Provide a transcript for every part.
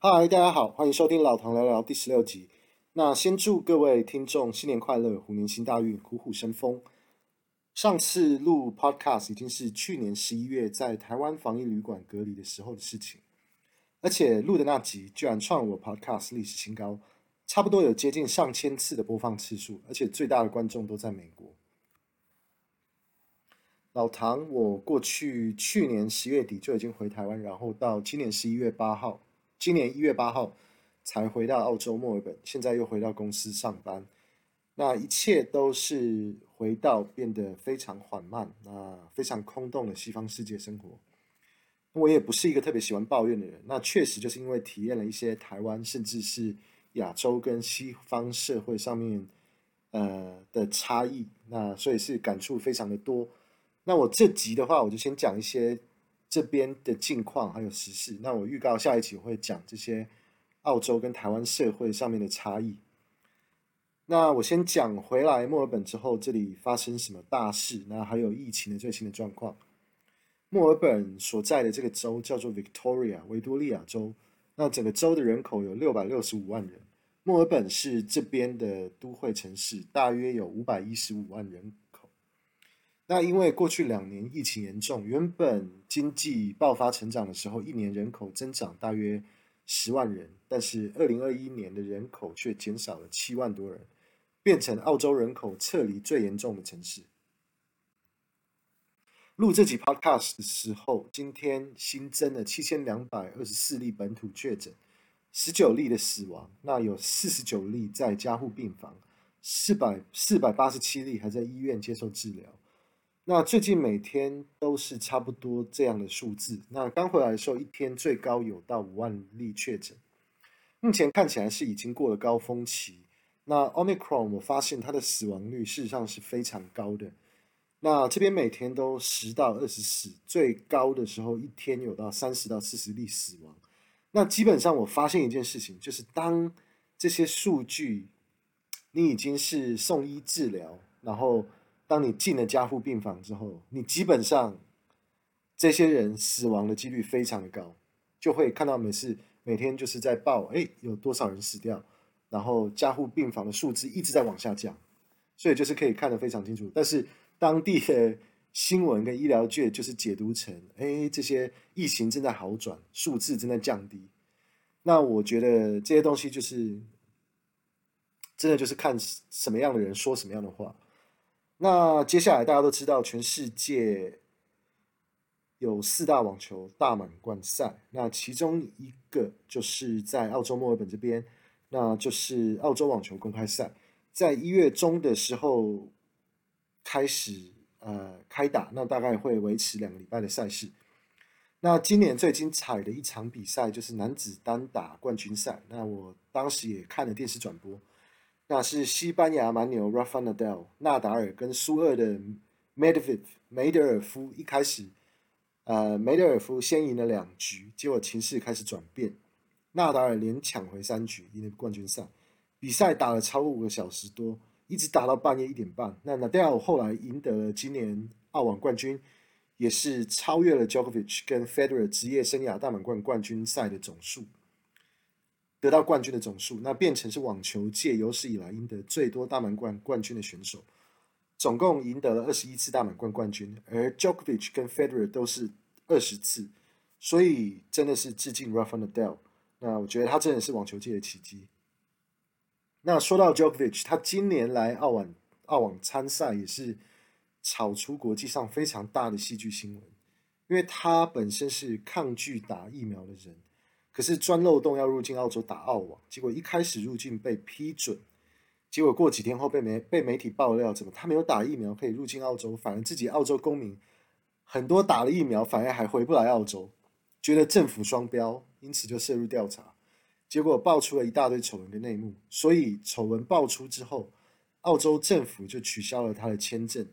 嗨，大家好，欢迎收听老唐聊聊第16集。那先祝各位听众新年快乐，虎年行大运，虎虎生风。上次录 podcast 已经是去年11月在台湾防疫旅馆隔离的时候的事情，而且录的那集居然创我 podcast 历史新高，差不多有接近上千次的播放次数，而且最大的观众都在美国。老唐，我去年10月底就已经回台湾，然后到今年1月8号才回到澳洲墨尔本，现在又回到公司上班。那一切都是回到变得非常缓慢、非常空洞的西方世界生活。我也不是一个特别喜欢抱怨的人，那确实就是因为体验了一些台湾甚至是亚洲跟西方社会上面的差异，那所以是感触非常的多。那我这集的话，我就先讲一些这边的近况还有时事，那我预告下一期我会讲这些澳洲跟台湾社会上面的差异。那我先讲回来墨尔本之后这里发生什么大事，那还有疫情的最新的状况。墨尔本所在的这个州叫做 Victoria 维多利亚州，那整个州的人口有665万人，墨尔本是这边的都会城市，大约有515万人。那因为过去2年疫情严重，原本经济爆发成长的时候，一年人口增长大约10万人，但是2021年的人口却减少了7万多人，变成澳洲人口撤离最严重的城市。录这集 podcast 的时候，今天新增了7224例本土确诊，19例的死亡，那有49例在加护病房，487例还在医院接受治疗。那最近每天都是差不多这样的数字，那刚回来的时候一天最高有到5万例确诊，目前看起来是已经过了高峰期。那 Omicron 我发现它的死亡率事实上是非常高的，那这边每天都10到20死，最高的时候一天有到30到40例死亡。那基本上我发现一件事情，就是当这些数据你已经是送医治疗，然后当你进了加护病房之后，你基本上这些人死亡的几率非常高，就会看到每天就是在报有多少人死掉，然后加护病房的数字一直在往下降，所以就是可以看得非常清楚。但是当地的新闻跟医疗界就是解读成这些疫情正在好转，数字正在降低。那我觉得这些东西就是真的就是看什么样的人说什么样的话。那接下来大家都知道，全世界有4大网球大满贯赛，那其中一个就是在澳洲墨尔本这边，那就是澳洲网球公开赛，在1月中的时候开始开打，那大概会维持2个礼拜的赛事。那今年最精彩的一场比赛就是男子单打冠军赛，那我当时也看了电视转播，那是西班牙蛮牛 Rafael Nadal 纳达尔跟苏俄的 Medvedev 梅德尔夫，一开始梅德尔夫先赢了2局，结果情势开始转变，纳达尔连抢回3局赢了冠军赛。比赛打了超过5个小时多，一直打到半夜1点半。那 Nadal 后来赢得了今年澳网冠军，也是超越了 Djokovic 跟 Federer 职业生涯大满贯冠军赛的总数，得到冠军的总数，那变成是网球界有史以来赢得最多大满贯冠军的选手，总共赢得了21次大满贯冠军，而 Djokovic 跟 Federer 都是20次，所以真的是致敬 Rafael Nadal。 那我觉得他真的是网球界的奇迹。那说到 Djokovic， 他今年来澳网参赛也是炒出国际上非常大的戏剧新闻，因为他本身是抗拒打疫苗的人，可是钻漏洞要入境澳洲打澳网，结果一开始入境被批准，结果过几天后被媒体爆料，怎么他没有打疫苗可以入境澳洲，反而自己澳洲公民很多打了疫苗反而还回不来澳洲，觉得政府双标，因此就涉入调查，结果爆出了一大堆丑闻的内幕。所以丑闻爆出之后，澳洲政府就取消了他的签证，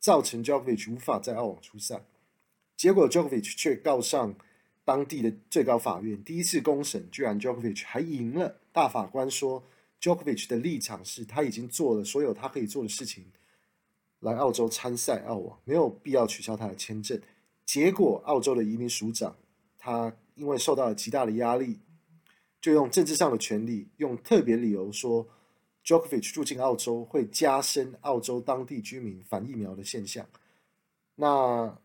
造成 Djokovic 无法在澳网出赛。结果 Djokovic 却告上当地的最高法院，第一次公审居然 Djokovic 还赢了。大法官说 Djokovic 的立场是他已经做了所有他可以做的事情来澳洲参赛澳网，没有必要取消他的签证。结果澳洲的移民署长他因为受到了极大的压力，就用政治上的权利，用特别理由说 Djokovic 入境澳洲会加深澳洲当地居民反疫苗的现象，那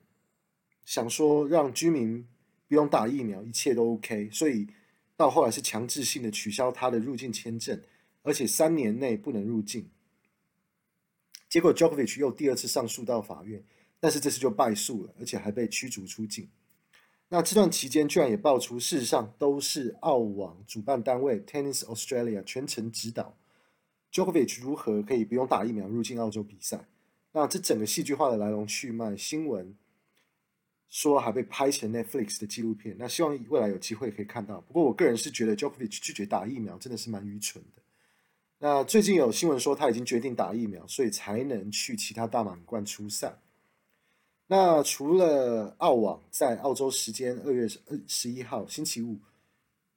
想说让居民不用打疫苗一切都 OK， 所以到后来是强制性的取消他的入境签证，而且3年内不能入境。结果 Djokovic 又第二次上诉到法院，但是这次就败诉了，而且还被驱逐出境。那这段期间居然也爆出事实上都是澳网主办单位 Tennis Australia 全程指导 Djokovic 如何可以不用打疫苗入境澳洲比赛。那这整个戏剧化的来龙去脉，新闻说还被拍成 Netflix 的纪录片，那希望未来有机会可以看到。不过我个人是觉得 Djokovic 拒绝打疫苗真的是蛮愚蠢的。那最近有新闻说他已经决定打疫苗，所以才能去其他大满贯出赛。那除了澳网在澳洲时间2月11号星期五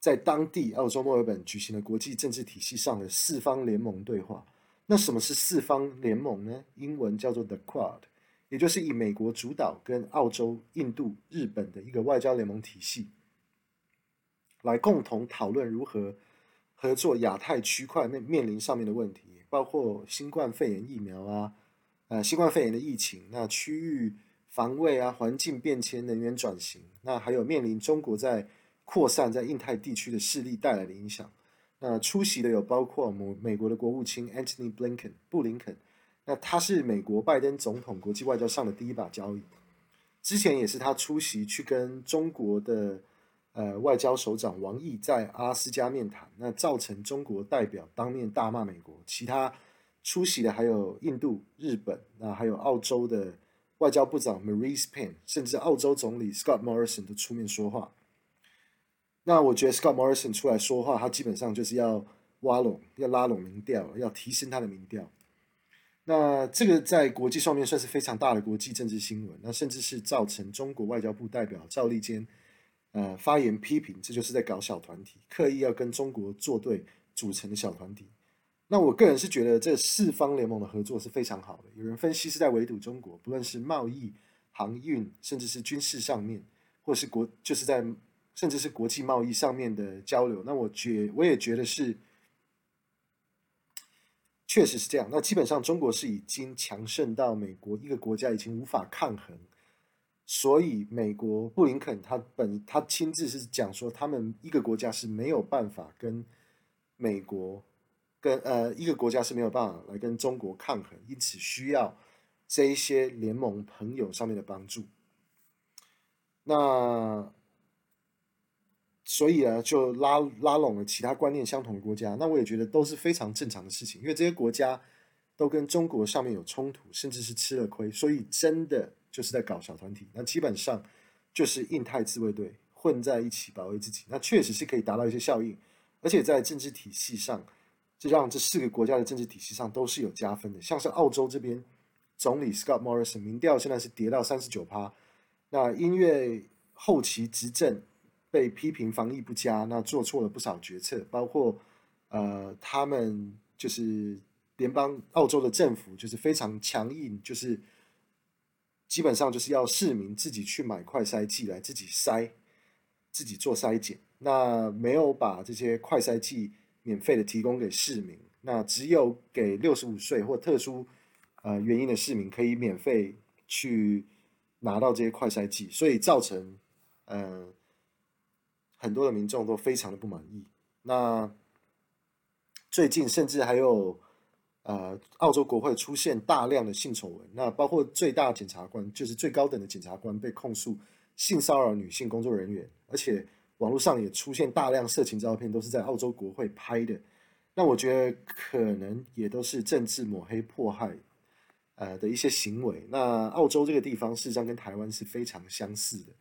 在当地澳洲墨尔本举行了国际政治体系上的四方联盟对话。那什么是四方联盟呢？英文叫做 The Quad， 也就是以美国主导跟澳洲、印度、日本的一个外交联盟体系，来共同讨论如何合作亚太区块面临上面的问题，包括新冠肺炎疫苗啊，新冠肺炎的疫情，那区域防卫啊，环境变迁，能源转型，那还有面临中国在扩散在印太地区的势力带来的影响。那出席的有包括美国的国务卿 Antony Blinken 布林肯，那他是美国拜登总统国际外交上的第一把交椅，之前也是他出席去跟中国的外交首长王毅在阿拉斯加面谈，那造成中国代表当面大骂美国。其他出席的还有印度、日本，那还有澳洲的外交部长 Marise Payne， 甚至澳洲总理 Scott Morrison 都出面说话。那我觉得 Scott Morrison 出来说话，他基本上就是要挖拢，要拉拢民调，要提升他的民调。那这个在国际上面算是非常大的国际政治新闻，那甚至是造成中国外交部代表赵立坚发言批评，这就是在搞小团体，刻意要跟中国作对组成的小团体。那我个人是觉得这四方联盟的合作是非常好的，有人分析是在围堵中国，不论是贸易、航运，甚至是军事上面，或是甚至是国际贸易上面的交流。那我也觉得是，确实是这样。那基本上中国是已经强盛到美国一个国家已经无法抗衡，所以美国布林肯他亲自是讲说，他们一个国家是没有办法跟美国。一个国家是没有办法来跟中国抗衡，因此需要这一些联盟朋友上面的帮助。那所以啊，就拉拢了其他观念相同的国家。那我也觉得都是非常正常的事情，因为这些国家都跟中国上面有冲突，甚至是吃了亏，所以真的就是在搞小团体。那基本上就是印太自卫队混在一起保卫自己，那确实是可以达到一些效应，而且在政治体系上。这让这四个国家的政治体系上都是有加分的，像是澳洲这边总理 Scott Morrison 民调现在是跌到 39%， 那因为后期执政被批评防疫不佳，那做错了不少决策，包括他们就是联邦澳洲的政府就是非常强硬，就是基本上就是要市民自己去买快筛剂来自己做筛检，那没有把这些快筛剂免费的提供给市民，那只有给65岁或特殊原因的市民可以免费去拿到这些快筛剂，所以造成很多的民众都非常的不满意。那最近甚至还有澳洲国会出现大量的性丑闻，那包括最高等的检察官被控诉性骚扰女性工作人员，而且。网络上也出现大量色情照片，都是在澳洲国会拍的。那我觉得可能也都是政治抹黑迫害的一些行为。那澳洲这个地方事实上跟台湾是非常相似的，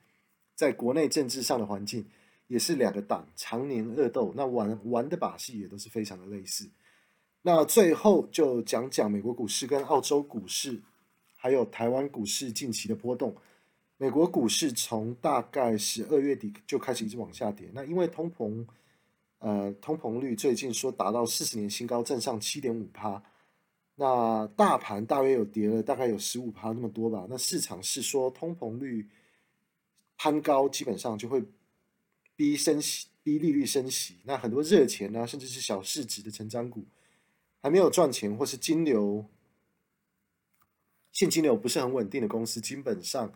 在国内政治上的环境也是两个党常年恶斗，那玩的把戏也都是非常的类似。那最后就讲讲美国股市跟澳洲股市，还有台湾股市近期的波动。美国股市从大概12月底就开始一直往下跌，那因为通膨率最近说达到40年新高，站上 7.5%， 那大盘大约有跌了大概有 15% 那么多吧。那市场是说通膨率攀高，基本上就会逼低利率升息，那很多热钱啊，甚至是小市值的成长股还没有赚钱，或是现金流不是很稳定的公司，基本上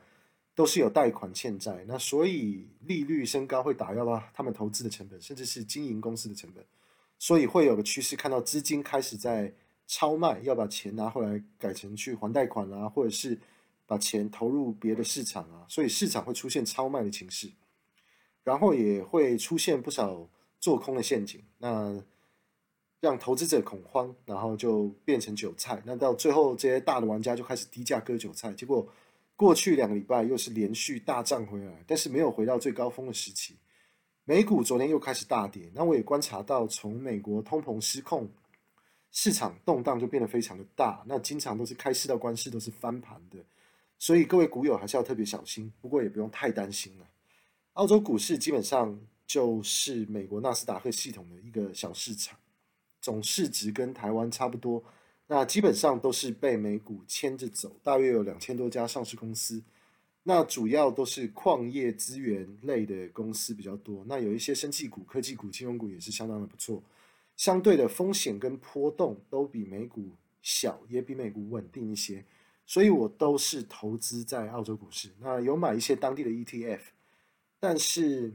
都是有贷款欠债，那所以利率升高会打压到他们投资的成本，甚至是经营公司的成本，所以会有个趋势，看到资金开始在超卖，要把钱拿回来改成去还贷款啊，或者是把钱投入别的市场啊，所以市场会出现超卖的情势，然后也会出现不少做空的陷阱，那让投资者恐慌，然后就变成韭菜，那到最后这些大的玩家就开始低价割韭菜，结果过去2个礼拜又是连续大涨回来，但是没有回到最高峰的时期。美股昨天又开始大跌，那我也观察到从美国通膨失控，市场动荡就变得非常的大，那经常都是开市到关市都是翻盘的，所以各位股友还是要特别小心，不过也不用太担心了。澳洲股市基本上就是美国纳斯达克系统的一个小市场，总市值跟台湾差不多，那基本上都是被美股牵着走，大约有2000多家上市公司，那主要都是矿业资源类的公司比较多，那有一些生技股、科技股、金融股也是相当的不错，相对的风险跟波动都比美股小，也比美股稳定一些，所以我都是投资在澳洲股市，那有买一些当地的 ETF， 但是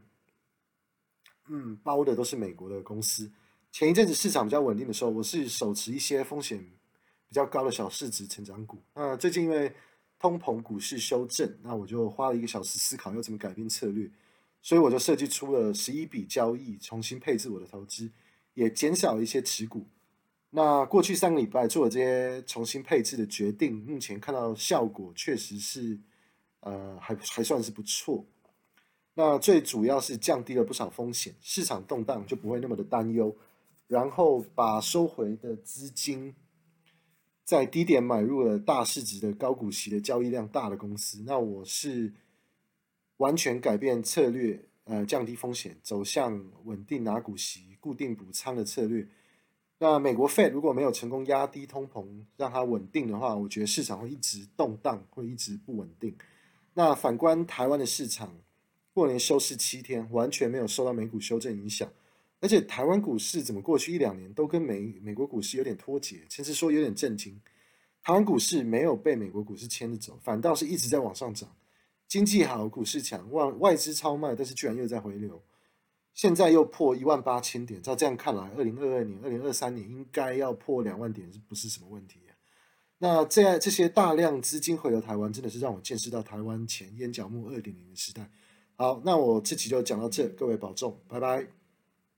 包的都是美国的公司。前一阵子市场比较稳定的时候，我是手持一些风险比较高的小市值成长股，那最近因为通膨股市修正，那我就花了1个小时思考要怎么改变策略，所以我就设计出了11笔交易，重新配置我的投资，也减少了一些持股，那过去3个礼拜做了这些重新配置的决定，目前看到效果确实是还算是不错，那最主要是降低了不少风险，市场动荡就不会那么的担忧，然后把收回的资金在低点买入了大市值的高股息的交易量大的公司，那我是完全改变策略，降低风险，走向稳定拿股息、固定补仓的策略。那美国 Fed 如果没有成功压低通膨，让它稳定的话，我觉得市场会一直动荡，会一直不稳定。那反观台湾的市场，过年休市7天，完全没有受到美股修正影响。而且台湾股市怎么过去1-2年都跟美国股市有点脱节，甚至说有点震惊。台湾股市没有被美国股市牵着走，反倒是一直在往上涨，经济好，股市强，外资超卖，但是居然又在回流，现在又破18000点，照这样看来2022年2023年应该要破20000点不是什么问题啊。那这些大量资金回流台湾，真的是让我见识到台湾前烟角木 2.0 的时代。好，那我这期就讲到这，各位保重，拜拜。